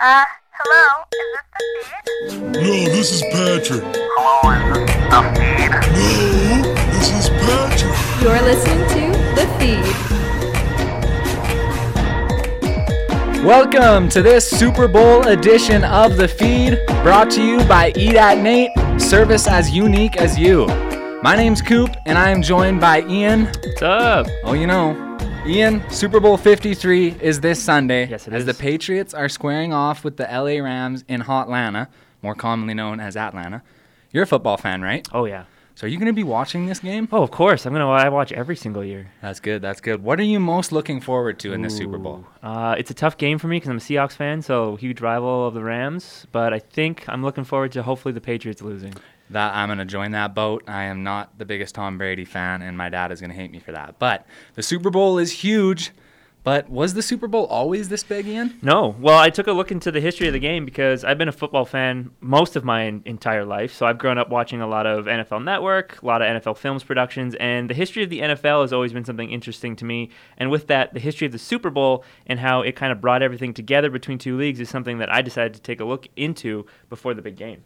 Hello, is this The Feed? No, this is Patrick. Hello, is this The Feed? No, this is Patrick. You're listening to The Feed. Welcome to this Super Bowl edition of The Feed, brought to you by Eat at Nate, service as unique as you. My name's Coop, and I am joined by Ian. What's up? Oh, you know. Ian, Super Bowl 53 is this Sunday. Yes, it is. As the Patriots are squaring off with the LA Rams in Hotlanta, more commonly known as Atlanta. You're a football fan, right? Oh, yeah. So are you going to be watching this game? Oh, of course. I watch every single year. That's good. That's good. What are you most looking forward to in this Super Bowl? It's a tough game for me because I'm a Seahawks fan, so huge rival of the Rams. But I think I'm looking forward to hopefully the Patriots losing. That I'm going to join that boat. I am not the biggest Tom Brady fan, and my dad is going to hate me for that. But the Super Bowl is huge. But was the Super Bowl always this big, Ian? No. Well, I took a look into the history of the game because I've been a football fan most of my entire life. So I've grown up watching a lot of NFL Network, a lot of NFL Films productions, and the history of the NFL has always been something interesting to me. And with that, the history of the Super Bowl and how it kind of brought everything together between two leagues is something that I decided to take a look into before the big game.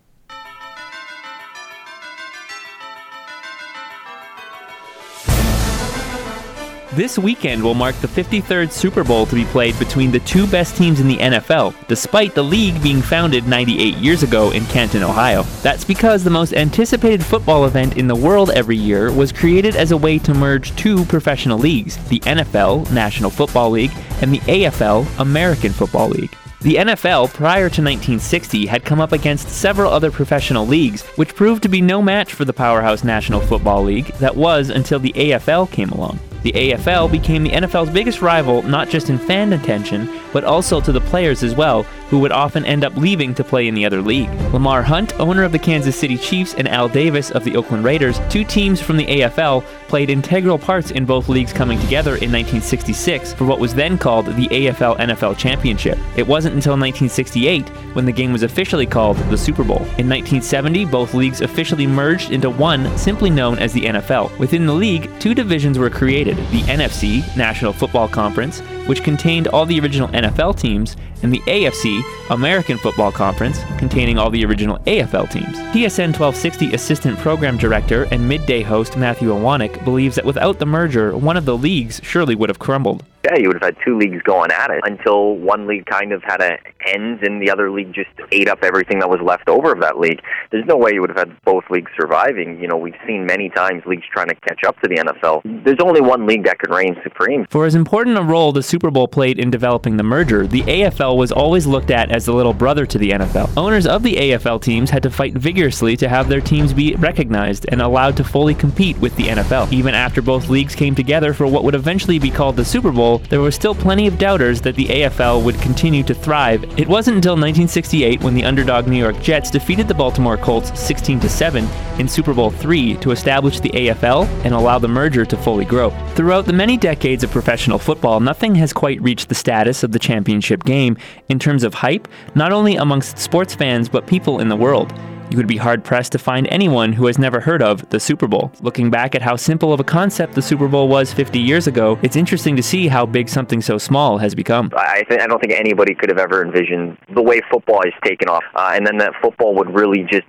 This weekend will mark the 53rd Super Bowl to be played between the two best teams in the NFL, despite the league being founded 98 years ago in Canton, Ohio. That's because the most anticipated football event in the world every year was created as a way to merge two professional leagues, the NFL, National Football League, and the AFL, American Football League. The NFL, prior to 1960, had come up against several other professional leagues, which proved to be no match for the powerhouse National Football League that was until the AFL came along. The AFL became the NFL's biggest rival, not just in fan attention, but also to the players as well, who would often end up leaving to play in the other league. Lamar Hunt, owner of the Kansas City Chiefs, and Al Davis of the Oakland Raiders, two teams from the AFL, played integral parts in both leagues coming together in 1966 for what was then called the AFL-NFL Championship. It wasn't until 1968 when the game was officially called the Super Bowl. In 1970, both leagues officially merged into one simply known as the NFL. Within the league, two divisions were created, the NFC, National Football Conference, which contained all the original NFL teams, and the AFC, American Football Conference, containing all the original AFL teams. TSN 1260 Assistant Program Director and midday host Matthew Awanik believes that without the merger, one of the leagues surely would have crumbled. Yeah, you would have had two leagues going at it until one league kind of had an end and the other league just ate up everything that was left over of that league. There's no way you would have had both leagues surviving. You know, we've seen many times leagues trying to catch up to the NFL. There's only one league that could reign supreme. For as important a role the Super Bowl played in developing the merger, the AFL was always looked at as the little brother to the NFL. Owners of the AFL teams had to fight vigorously to have their teams be recognized and allowed to fully compete with the NFL. Even after both leagues came together for what would eventually be called the Super Bowl, there were still plenty of doubters that the AFL would continue to thrive. It wasn't until 1968 when the underdog New York Jets defeated the Baltimore Colts 16-7 in Super Bowl III to establish the AFL and allow the merger to fully grow. Throughout the many decades of professional football, nothing has quite reached the status of the championship game in terms of hype, not only amongst sports fans but people in the world. You would be hard-pressed to find anyone who has never heard of the Super Bowl. Looking back at how simple of a concept the Super Bowl was 50 years ago, it's interesting to see how big something so small has become. I don't think anybody could have ever envisioned the way football has taken off, and then that football would really just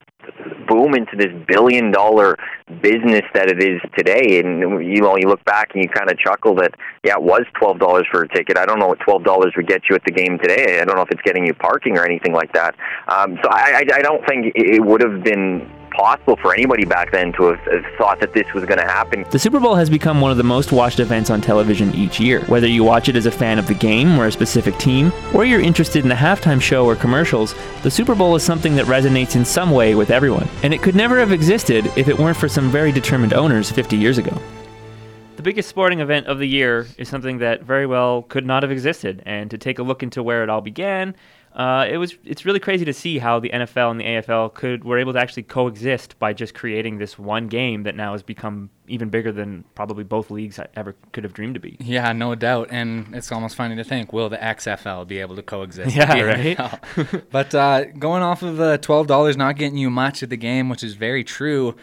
boom into this billion-dollar business that it is today. And you look back and you kind of chuckle that, yeah, it was $12 for a ticket. I don't know what $12 would get you at the game today. I don't know if it's getting you parking or anything like that. So I don't think it would have been possible for anybody back then to have thought that this was going to happen. The Super Bowl has become one of the most watched events on television each year. Whether you watch it as a fan of the game or a specific team, or you're interested in the halftime show or commercials, the Super Bowl is something that resonates in some way with everyone. And it could never have existed if it weren't for some very determined owners 50 years ago. The biggest sporting event of the year is something that very well could not have existed. And to take a look into where it all began, it's really crazy to see how the NFL and the AFL were able to actually coexist by just creating this one game that now has become even bigger than probably both leagues ever could have dreamed to be. Yeah, no doubt. And it's almost funny to think, will the XFL be able to coexist? Yeah, right? But going off of the $12 not getting you much at the game, which is very true,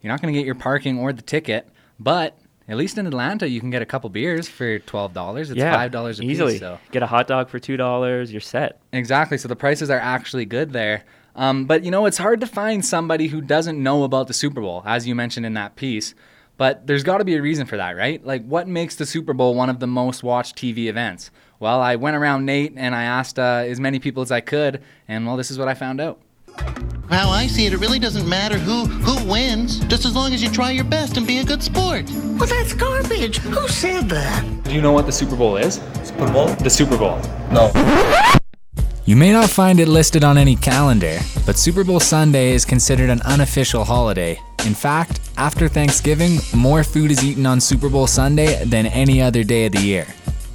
you're not going to get your parking or the ticket, but At least in Atlanta, you can get a couple beers for $12. It's $5 a piece. Easily. So. Get a hot dog for $2. You're set. Exactly. So the prices are actually good there. But, you know, it's hard to find somebody who doesn't know about the Super Bowl, as you mentioned in that piece. But there's got to be a reason for that, right? Like, what makes the Super Bowl one of the most watched TV events? Well, I went around Nate and I asked as many people as I could. And, well, this is what I found out. How I see it, it really doesn't matter who wins, just as long as you try your best and be a good sport. Well, that's garbage. Who said that? Do you know what the Super Bowl is? Super Bowl? The Super Bowl. No. You may not find it listed on any calendar, but Super Bowl Sunday is considered an unofficial holiday. In fact, after Thanksgiving, more food is eaten on Super Bowl Sunday than any other day of the year.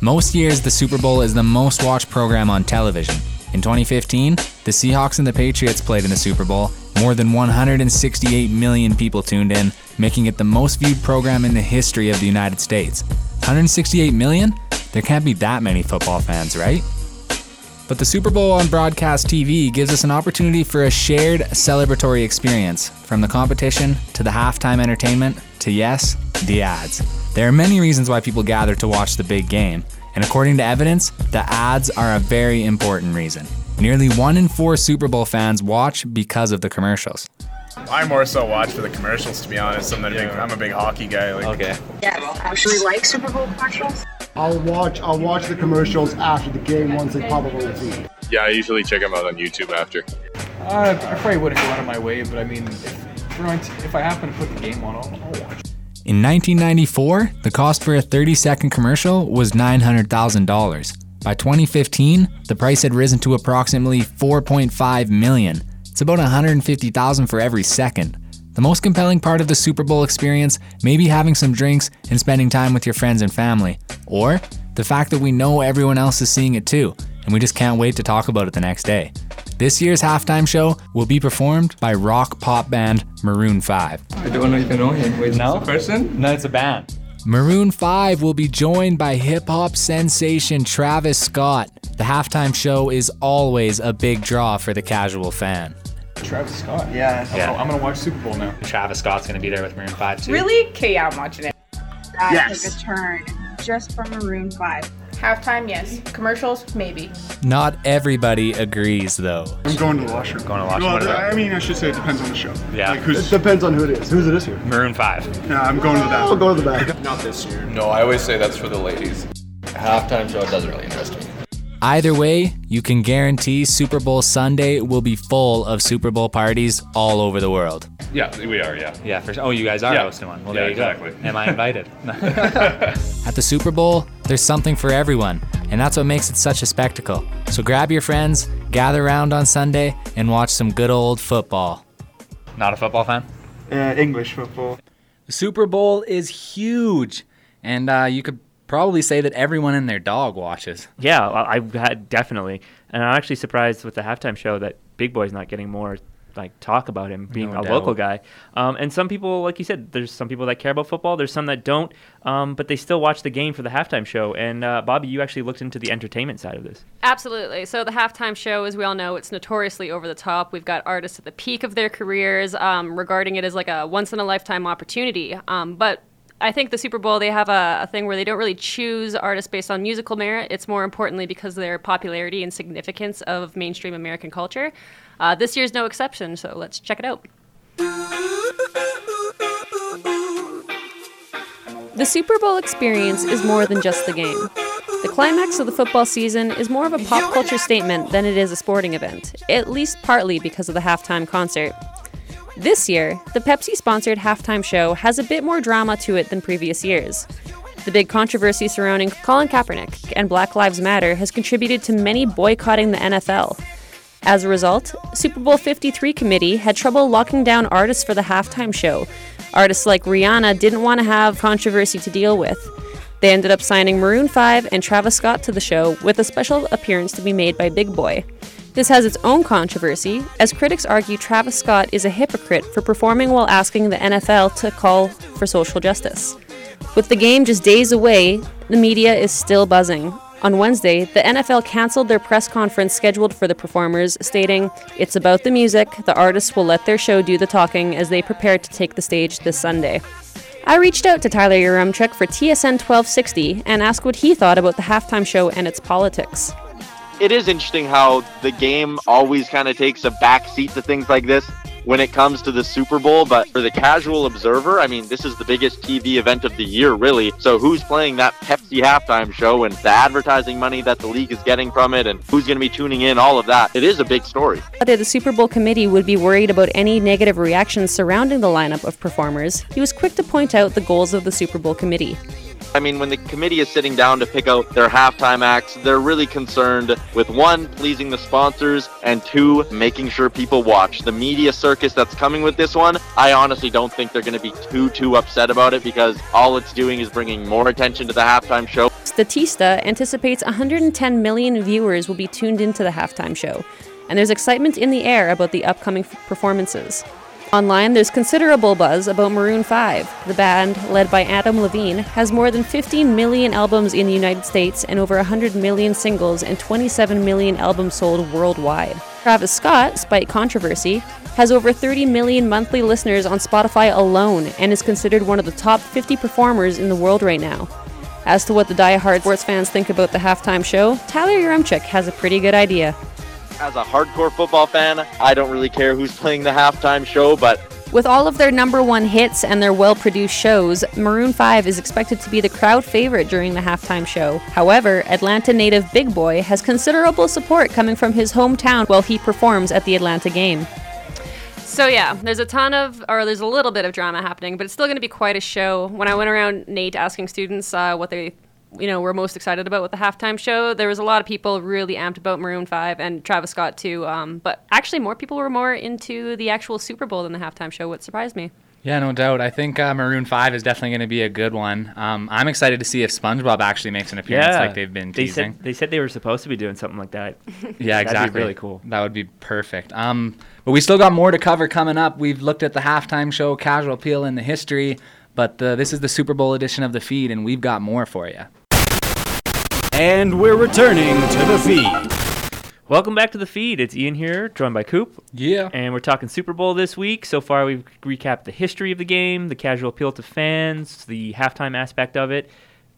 Most years, the Super Bowl is the most watched program on television. In 2015, the Seahawks and the Patriots played in the Super Bowl. More than 168 million people tuned in, making it the most viewed program in the history of the United States. 168 million? There can't be that many football fans, right? But the Super Bowl on broadcast TV gives us an opportunity for a shared celebratory experience, from the competition to the halftime entertainment to, yes, the ads. There are many reasons why people gather to watch the big game. And according to evidence, the ads are a very important reason. Nearly 1 in 4 Super Bowl fans watch because of the commercials. I more so watch for the commercials, to be honest. I'm a big hockey guy. Yeah, I actually like Super Bowl commercials. I'll watch the commercials after the game once they pop up on the TV. Yeah, I usually check them out on YouTube after. I probably wouldn't go out of my way, but I mean, if I happen to put the game on, I'll watch. In 1994, the cost for a 30-second commercial was $900,000. By 2015, the price had risen to approximately $4.5 million. It's about $150,000 for every second. The most compelling part of the Super Bowl experience may be having some drinks and spending time with your friends and family, or the fact that we know everyone else is seeing it too, and we just can't wait to talk about it the next day. This year's halftime show will be performed by rock pop band Maroon 5. I don't even know him. Wait, no? Is this a person? No, it's a band. Maroon 5 will be joined by hip-hop sensation Travis Scott. The halftime show is always a big draw for the casual fan. Travis Scott? Yeah. I'm going to watch Super Bowl now. Travis Scott's going to be there with Maroon 5 too. Really? Okay, yeah, I'm watching it. That took a turn just for Maroon 5. Halftime, yes. Commercials, maybe. Not everybody agrees, though. I'm going to the washroom. I should say it depends on the show. Yeah. It depends on who it is. Who's it this year? Maroon 5. Yeah, I'm going to the back. I'll go to the back. Not this year. No, I always say that's for the ladies. Halftime show doesn't really interest me. Either way, you can guarantee Super Bowl Sunday will be full of Super Bowl parties all over the world. Yeah, we are, yeah. Yeah, for sure. Oh, you guys are hosting one. Well, there you go. Am I invited? At the Super Bowl, there's something for everyone, and that's what makes it such a spectacle. So grab your friends, gather around on Sunday, and watch some good old football. Not a football fan? English football. The Super Bowl is huge, and you could probably say that everyone and their dog watches. Yeah, definitely. And I'm actually surprised with the halftime show that Big Boy's not getting more talk about him being local guy. And some people, like you said, there's some people that care about football. There's some that don't, but they still watch the game for the halftime show. And Bobby, you actually looked into the entertainment side of this. Absolutely. So the halftime show, as we all know, it's notoriously over the top. We've got artists at the peak of their careers regarding it as like a once-in-a-lifetime opportunity. But I think the Super Bowl, they have a thing where they don't really choose artists based on musical merit. It's more importantly because of their popularity and significance of mainstream American culture. This year's no exception, so let's check it out. The Super Bowl experience is more than just the game. The climax of the football season is more of a pop culture statement than it is a sporting event, at least partly because of the halftime concert. This year, the Pepsi-sponsored halftime show has a bit more drama to it than previous years. The big controversy surrounding Colin Kaepernick and Black Lives Matter has contributed to many boycotting the NFL. As a result, Super Bowl 53 committee had trouble locking down artists for the halftime show. Artists like Rihanna didn't want to have controversy to deal with. They ended up signing Maroon 5 and Travis Scott to the show, with a special appearance to be made by Big Boy. This has its own controversy, as critics argue Travis Scott is a hypocrite for performing while asking the NFL to call for social justice. With the game just days away, the media is still buzzing. On Wednesday, the NFL canceled their press conference scheduled for the performers, stating, "It's about the music. The artists will let their show do the talking as they prepare to take the stage this Sunday." I reached out to Tyler Yaremchuk for TSN 1260 and asked what he thought about the halftime show and its politics. It is interesting how the game always kind of takes a backseat to things like this when it comes to the Super Bowl. But for the casual observer, I mean, this is the biggest TV event of the year, really. So who's playing that Pepsi halftime show and the advertising money that the league is getting from it and who's going to be tuning in, all of that. It is a big story. Whether the Super Bowl committee would be worried about any negative reactions surrounding the lineup of performers, he was quick to point out the goals of the Super Bowl committee. I mean, when the committee is sitting down to pick out their halftime acts, they're really concerned with, one, pleasing the sponsors, and two, making sure people watch. The media circus that's coming with this one, I honestly don't think they're going to be too upset about it because all it's doing is bringing more attention to the halftime show. Statista anticipates 110 million viewers will be tuned into the halftime show, and there's excitement in the air about the upcoming performances. Online, there's considerable buzz about Maroon 5. The band, led by Adam Levine, has more than 15 million albums in the United States and over 100 million singles and 27 million albums sold worldwide. Travis Scott, despite controversy, has over 30 million monthly listeners on Spotify alone and is considered one of the top 50 performers in the world right now. As to what the die-hard sports fans think about the halftime show, Tyler Yaremchuk has a pretty good idea. As a hardcore football fan, I don't really care who's playing the halftime show, but... With all of their number one hits and their well-produced shows, Maroon 5 is expected to be the crowd favorite during the halftime show. However, Atlanta native Big Boy has considerable support coming from his hometown while he performs at the Atlanta game. So yeah, there's a little bit of drama happening, but it's still going to be quite a show. When I went around, Nate, asking students what they... we're most excited about with the halftime show. There was a lot of people really amped about Maroon 5 and Travis Scott too. But actually more people were more into the actual Super Bowl than the halftime show, which surprised me. Yeah, no doubt. I think Maroon 5 is definitely going to be a good one. I'm excited to see if SpongeBob actually makes an appearance like they've been teasing. They said they were supposed to be doing something like that. Yeah, exactly. That'd be really cool. That would be perfect. But we still got more to cover coming up. We've looked at the halftime show, casual appeal, and the history. But this is the Super Bowl edition of The Feed, and we've got more for you. And we're returning to The Feed. Welcome back to The Feed. It's Ian here, joined by Coop. Yeah. And we're talking Super Bowl this week. So far, we've recapped the history of the game, the casual appeal to fans, the halftime aspect of it,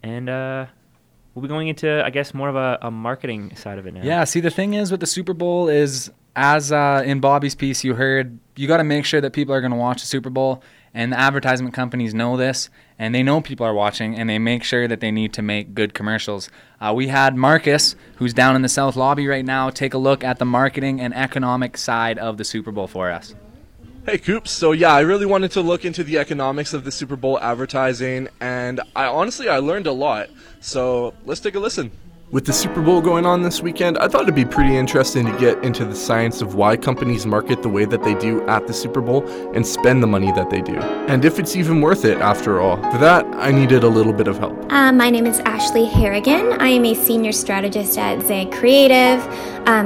and we'll be going into, I guess, more of a marketing side of it now. Yeah, see, the thing is with the Super Bowl is, as in Bobby's piece you heard, you got to make sure that people are going to watch the Super Bowl, and the advertisement companies know this, and they know people are watching, and they make sure that they need to make good commercials. We had Marcus, who's down in the South Lobby right now, take a look at the marketing and economic side of the Super Bowl for us. Hey, Coops. So, yeah, I really wanted to look into the economics of the Super Bowl advertising, and I honestly learned a lot. So let's take a listen. With the Super Bowl going on this weekend, I thought it'd be pretty interesting to get into the science of why companies market the way that they do at the Super Bowl and spend the money that they do. And if it's even worth it, after all. For that, I needed a little bit of help. My name is Ashley Harrigan. I am a senior strategist at ZEG Creative.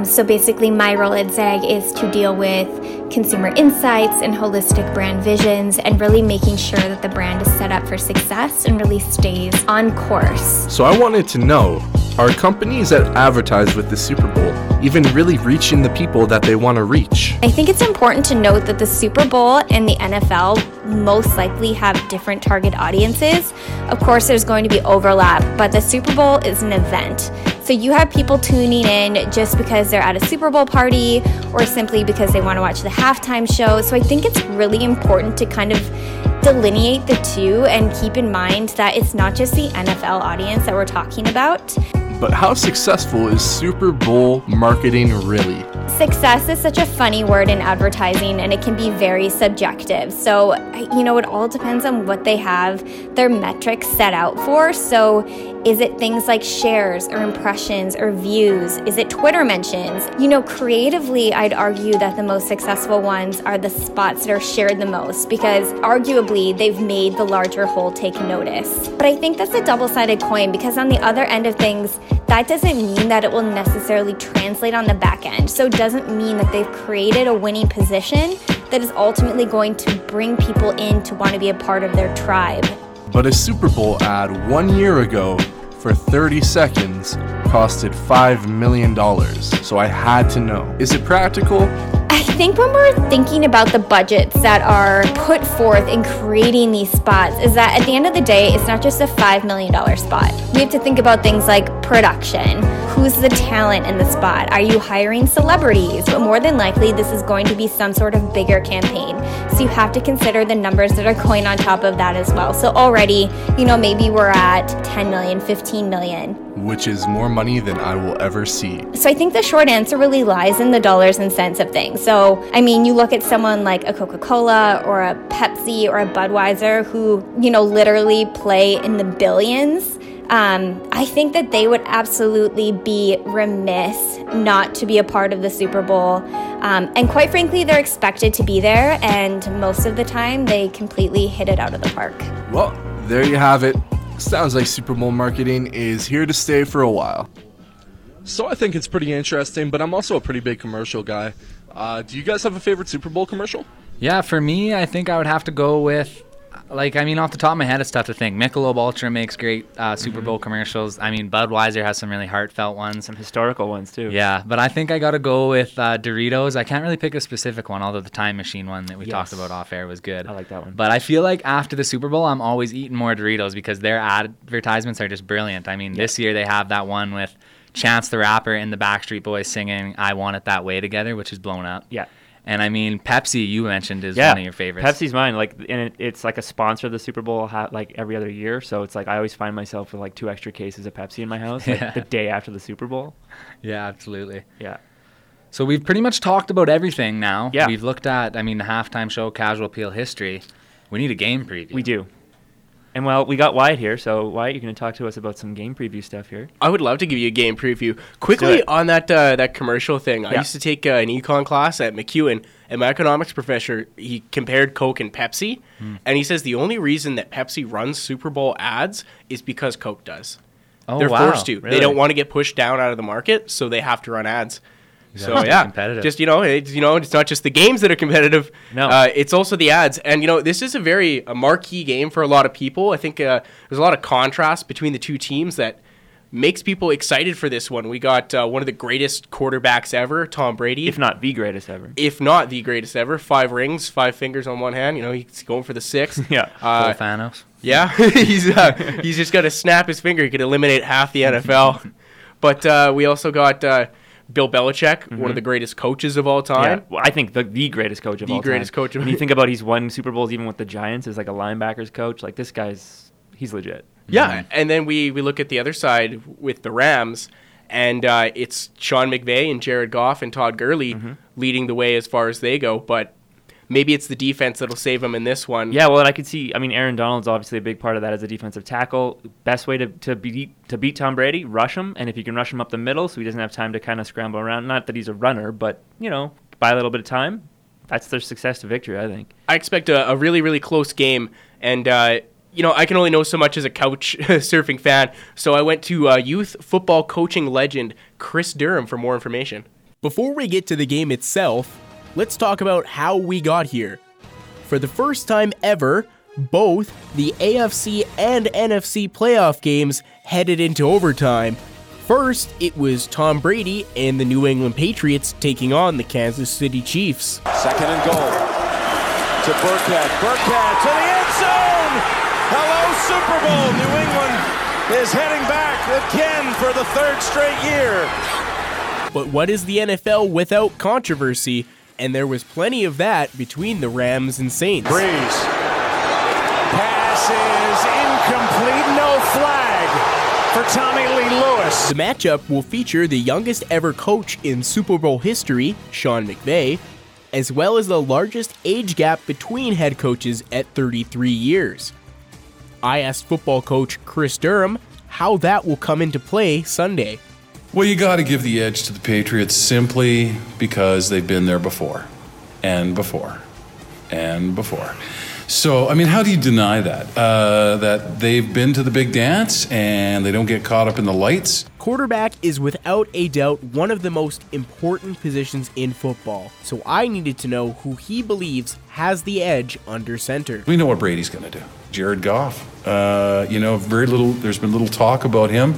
So basically my role at ZEG is to deal with consumer insights and holistic brand visions and really making sure that the brand is set up for success and really stays on course. So I wanted to know, are companies that advertise with the Super Bowl even really reaching the people that they want to reach? I think it's important to note that the Super Bowl and the NFL most likely have different target audiences. Of course, there's going to be overlap, but the Super Bowl is an event. So you have people tuning in just because they're at a Super Bowl party or simply because they want to watch the halftime show. So I think it's really important to kind of delineate the two and keep in mind that it's not just the NFL audience that we're talking about. But how successful is Super Bowl marketing really? Success is such a funny word in advertising, and it can be very subjective. So, it all depends on what they have their metrics set out for. So is it things like shares or impressions or views? Is it Twitter mentions? Creatively, I'd argue that the most successful ones are the spots that are shared the most because arguably they've made the larger whole take notice. But I think that's a double-sided coin because on the other end of things, that doesn't mean that it will necessarily translate on the back end. So it doesn't mean that they've created a winning position that is ultimately going to bring people in to want to be a part of their tribe. But a Super Bowl ad 1 year ago for 30 seconds costed $5 million. So I had to know, is it practical? I think when we're thinking about the budgets that are put forth in creating these spots is that at the end of the day, it's not just a $5 million spot. We have to think about things like production. Who's the talent in the spot? Are you hiring celebrities? But more than likely, this is going to be some sort of bigger campaign. So you have to consider the numbers that are going on top of that as well. So already, maybe we're at 10 million, 15 million. Which is more money than I will ever see. So I think the short answer really lies in the dollars and cents of things. So, you look at someone like a Coca-Cola or a Pepsi or a Budweiser who, literally play in the billions. I think that they would absolutely be remiss not to be a part of the Super Bowl. And quite frankly, they're expected to be there. And most of the time, they completely hit it out of the park. Well, there you have it. Sounds like Super Bowl marketing is here to stay for a while. So I think it's pretty interesting, but I'm also a pretty big commercial guy. Do you guys have a favorite Super Bowl commercial? Yeah, for me, I think I would have to go with, off the top of my head, it's tough to think. Michelob Ultra makes great Super Bowl commercials. Budweiser has some really heartfelt ones. Some historical ones, too. Yeah, but I think I got to go with Doritos. I can't really pick a specific one, although the Time Machine one that we talked about off air was good. I like that one. But I feel like after the Super Bowl, I'm always eating more Doritos because their advertisements are just brilliant. This year they have that one with Chance the Rapper and the Backstreet Boys singing I Want It That Way together, which is blown up. Yeah. And Pepsi, you mentioned, is one of your favorites. Pepsi's mine. It's like a sponsor of the Super Bowl, every other year. So it's I always find myself with 2 extra cases of Pepsi in my house, the day after the Super Bowl. Yeah, absolutely. Yeah. So we've pretty much talked about everything now. Yeah. We've looked at, the halftime show, casual appeal, history. We need a game preview. We do. And, we got Wyatt here, so Wyatt, you're going to talk to us about some game preview stuff here. I would love to give you a game preview. Quickly on that commercial thing, I used to take an econ class at McEwen, and my economics professor, he compared Coke and Pepsi, and he says the only reason that Pepsi runs Super Bowl ads is because Coke does. Oh, they're forced to. Really? They don't want to get pushed down out of the market, so they have to run ads. So yeah, just it's not just the games that are competitive. No, it's also the ads, and this is a marquee game for a lot of people. I think there's a lot of contrast between the two teams that makes people excited for this one. We got one of the greatest quarterbacks ever, Tom Brady, if not the greatest ever, 5 rings, 5 fingers on one hand. He's going for the 6th. Yeah, Thanos. Yeah, he's just got to snap his finger. He could eliminate half the NFL. But we also got. Bill Belichick, one of the greatest coaches of all time. Yeah. Well, I think the greatest coach of all time. The greatest coach of all time. When you think about he's won Super Bowls even with the Giants as a linebacker's coach, this guy's, he's legit. Yeah, and then we look at the other side with the Rams, and it's Sean McVay and Jared Goff and Todd Gurley leading the way as far as they go, but maybe it's the defense that'll save him in this one. Yeah, well, and I could see, Aaron Donald's obviously a big part of that as a defensive tackle. Best way to beat Tom Brady, rush him, and if you can rush him up the middle so he doesn't have time to kind of scramble around, not that he's a runner, but, buy a little bit of time, that's their success to victory, I think. I expect a really, really close game, and, I can only know so much as a couch surfing fan, so I went to youth football coaching legend Chris Durham for more information. Before we get to the game itself, let's talk about how we got here. For the first time ever, both the AFC and NFC playoff games headed into overtime. First, it was Tom Brady and the New England Patriots taking on the Kansas City Chiefs. Second and goal to Burkhead. Burkhead to the end zone! Hello, Super Bowl! New England is heading back again for the 3rd straight year. But what is the NFL without controversy? And there was plenty of that between the Rams and Saints. Breeze. Pass is incomplete. No flag for Tommy Lee Lewis. The matchup will feature the youngest ever coach in Super Bowl history, Sean McVay, as well as the largest age gap between head coaches at 33 years. I asked football coach Chris Durham how that will come into play Sunday. Well, you got to give the edge to the Patriots simply because they've been there before and before and before. So, how do you deny that? That they've been to the big dance and they don't get caught up in the lights? Quarterback is without a doubt one of the most important positions in football. So I needed to know who he believes has the edge under center. We know what Brady's going to do. Jared Goff, very little, there's been little talk about him.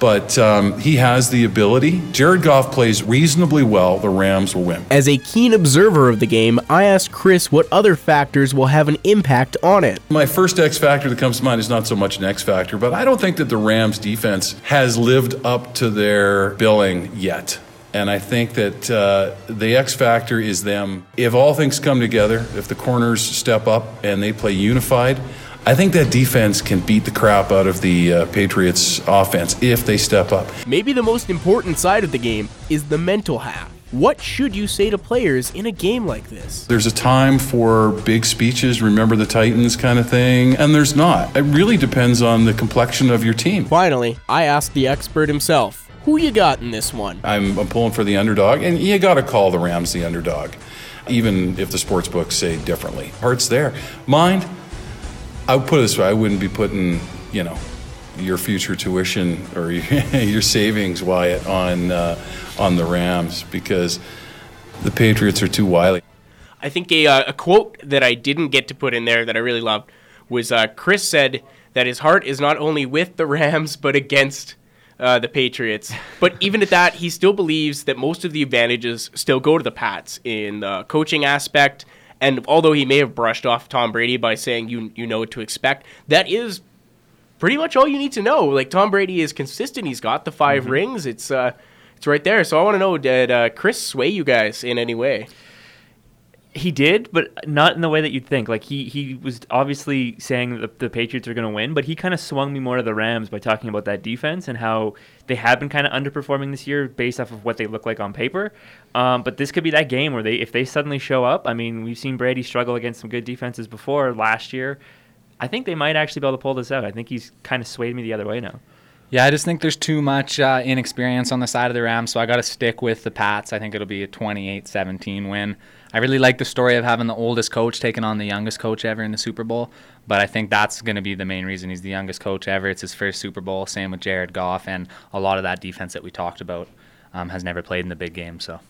But he has the ability. Jared Goff plays reasonably well. The Rams will win. As a keen observer of the game, I asked Chris what other factors will have an impact on it. My first X factor that comes to mind is not so much an X factor, but I don't think that the Rams defense has lived up to their billing yet. And I think that the X factor is them. If all things come together, if the corners step up and they play unified, I think that defense can beat the crap out of the Patriots offense if they step up. Maybe the most important side of the game is the mental half. What should you say to players in a game like this? There's a time for big speeches, remember the Titans kind of thing, and there's not. It really depends on the complexion of your team. Finally, I asked the expert himself. Who you got in this one? I'm pulling for the underdog, and you got to call the Rams the underdog, even if the sports books say differently. Heart's there. Mind, I would put it this way, I wouldn't be putting, you know, your future tuition or your savings, Wyatt, on the Rams because the Patriots are too wily. I think a quote that I didn't get to put in there that I really loved was Chris said that his heart is not only with the Rams but against the Patriots. But even at that, he still believes that most of the advantages still go to the Pats in the coaching aspect. And although he may have brushed off Tom Brady by saying you know what to expect, that is pretty much all you need to know. Like, Tom Brady is consistent. He's got the 5 rings. It's right there. So I want to know, did Chris sway you guys in any way? He did, but not in the way that you'd think. Like, he was obviously saying that the Patriots are going to win, but he kind of swung me more to the Rams by talking about that defense and how they have been kind of underperforming this year based off of what they look like on paper. But this could be that game where if they suddenly show up. I mean, we've seen Brady struggle against some good defenses before last year. I think they might actually be able to pull this out. I think he's kind of swayed me the other way now. Yeah, I just think there's too much inexperience on the side of the Rams, so I got to stick with the Pats. I think it'll be a 28-17 win. I really like the story of having the oldest coach taking on the youngest coach ever in the Super Bowl, but I think that's going to be the main reason. He's the youngest coach ever. It's his first Super Bowl, same with Jared Goff, and a lot of that defense that we talked about has never played in the big game. So.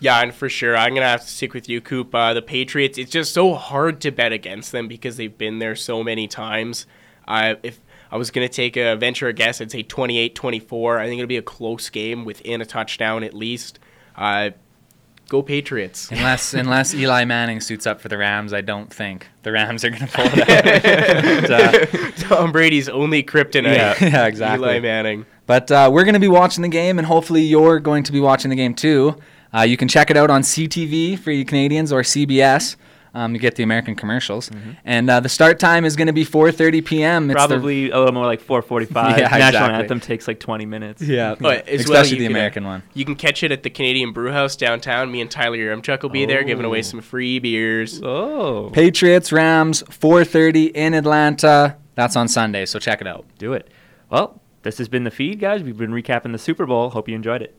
Yeah, and for sure, I'm going to have to stick with you, Coop. The Patriots, it's just so hard to bet against them because they've been there so many times. If I was going to take a venture guess, I'd say 28-24. I think it'll be a close game within a touchdown at least. Go Patriots. Unless Eli Manning suits up for the Rams, I don't think the Rams are going to pull it out. Tom Brady's only kryptonite. Yeah, exactly. Eli Manning. But we're going to be watching the game, and hopefully you're going to be watching the game too. You can check it out on CTV for you Canadians or CBS. You get the American commercials. Mm-hmm. And the start time is going to be 4:30 p.m. It's probably a little more like 4:45. Yeah, National Anthem takes like 20 minutes. Yeah, especially the American one. You can catch it at the Canadian brew house downtown. Me and Tyler Yaremchuk will be there giving away some free beers. Oh, Patriots, Rams, 4:30 in Atlanta. That's on Sunday, so check it out. Do it. Well, this has been The Feed, guys. We've been recapping the Super Bowl. Hope you enjoyed it.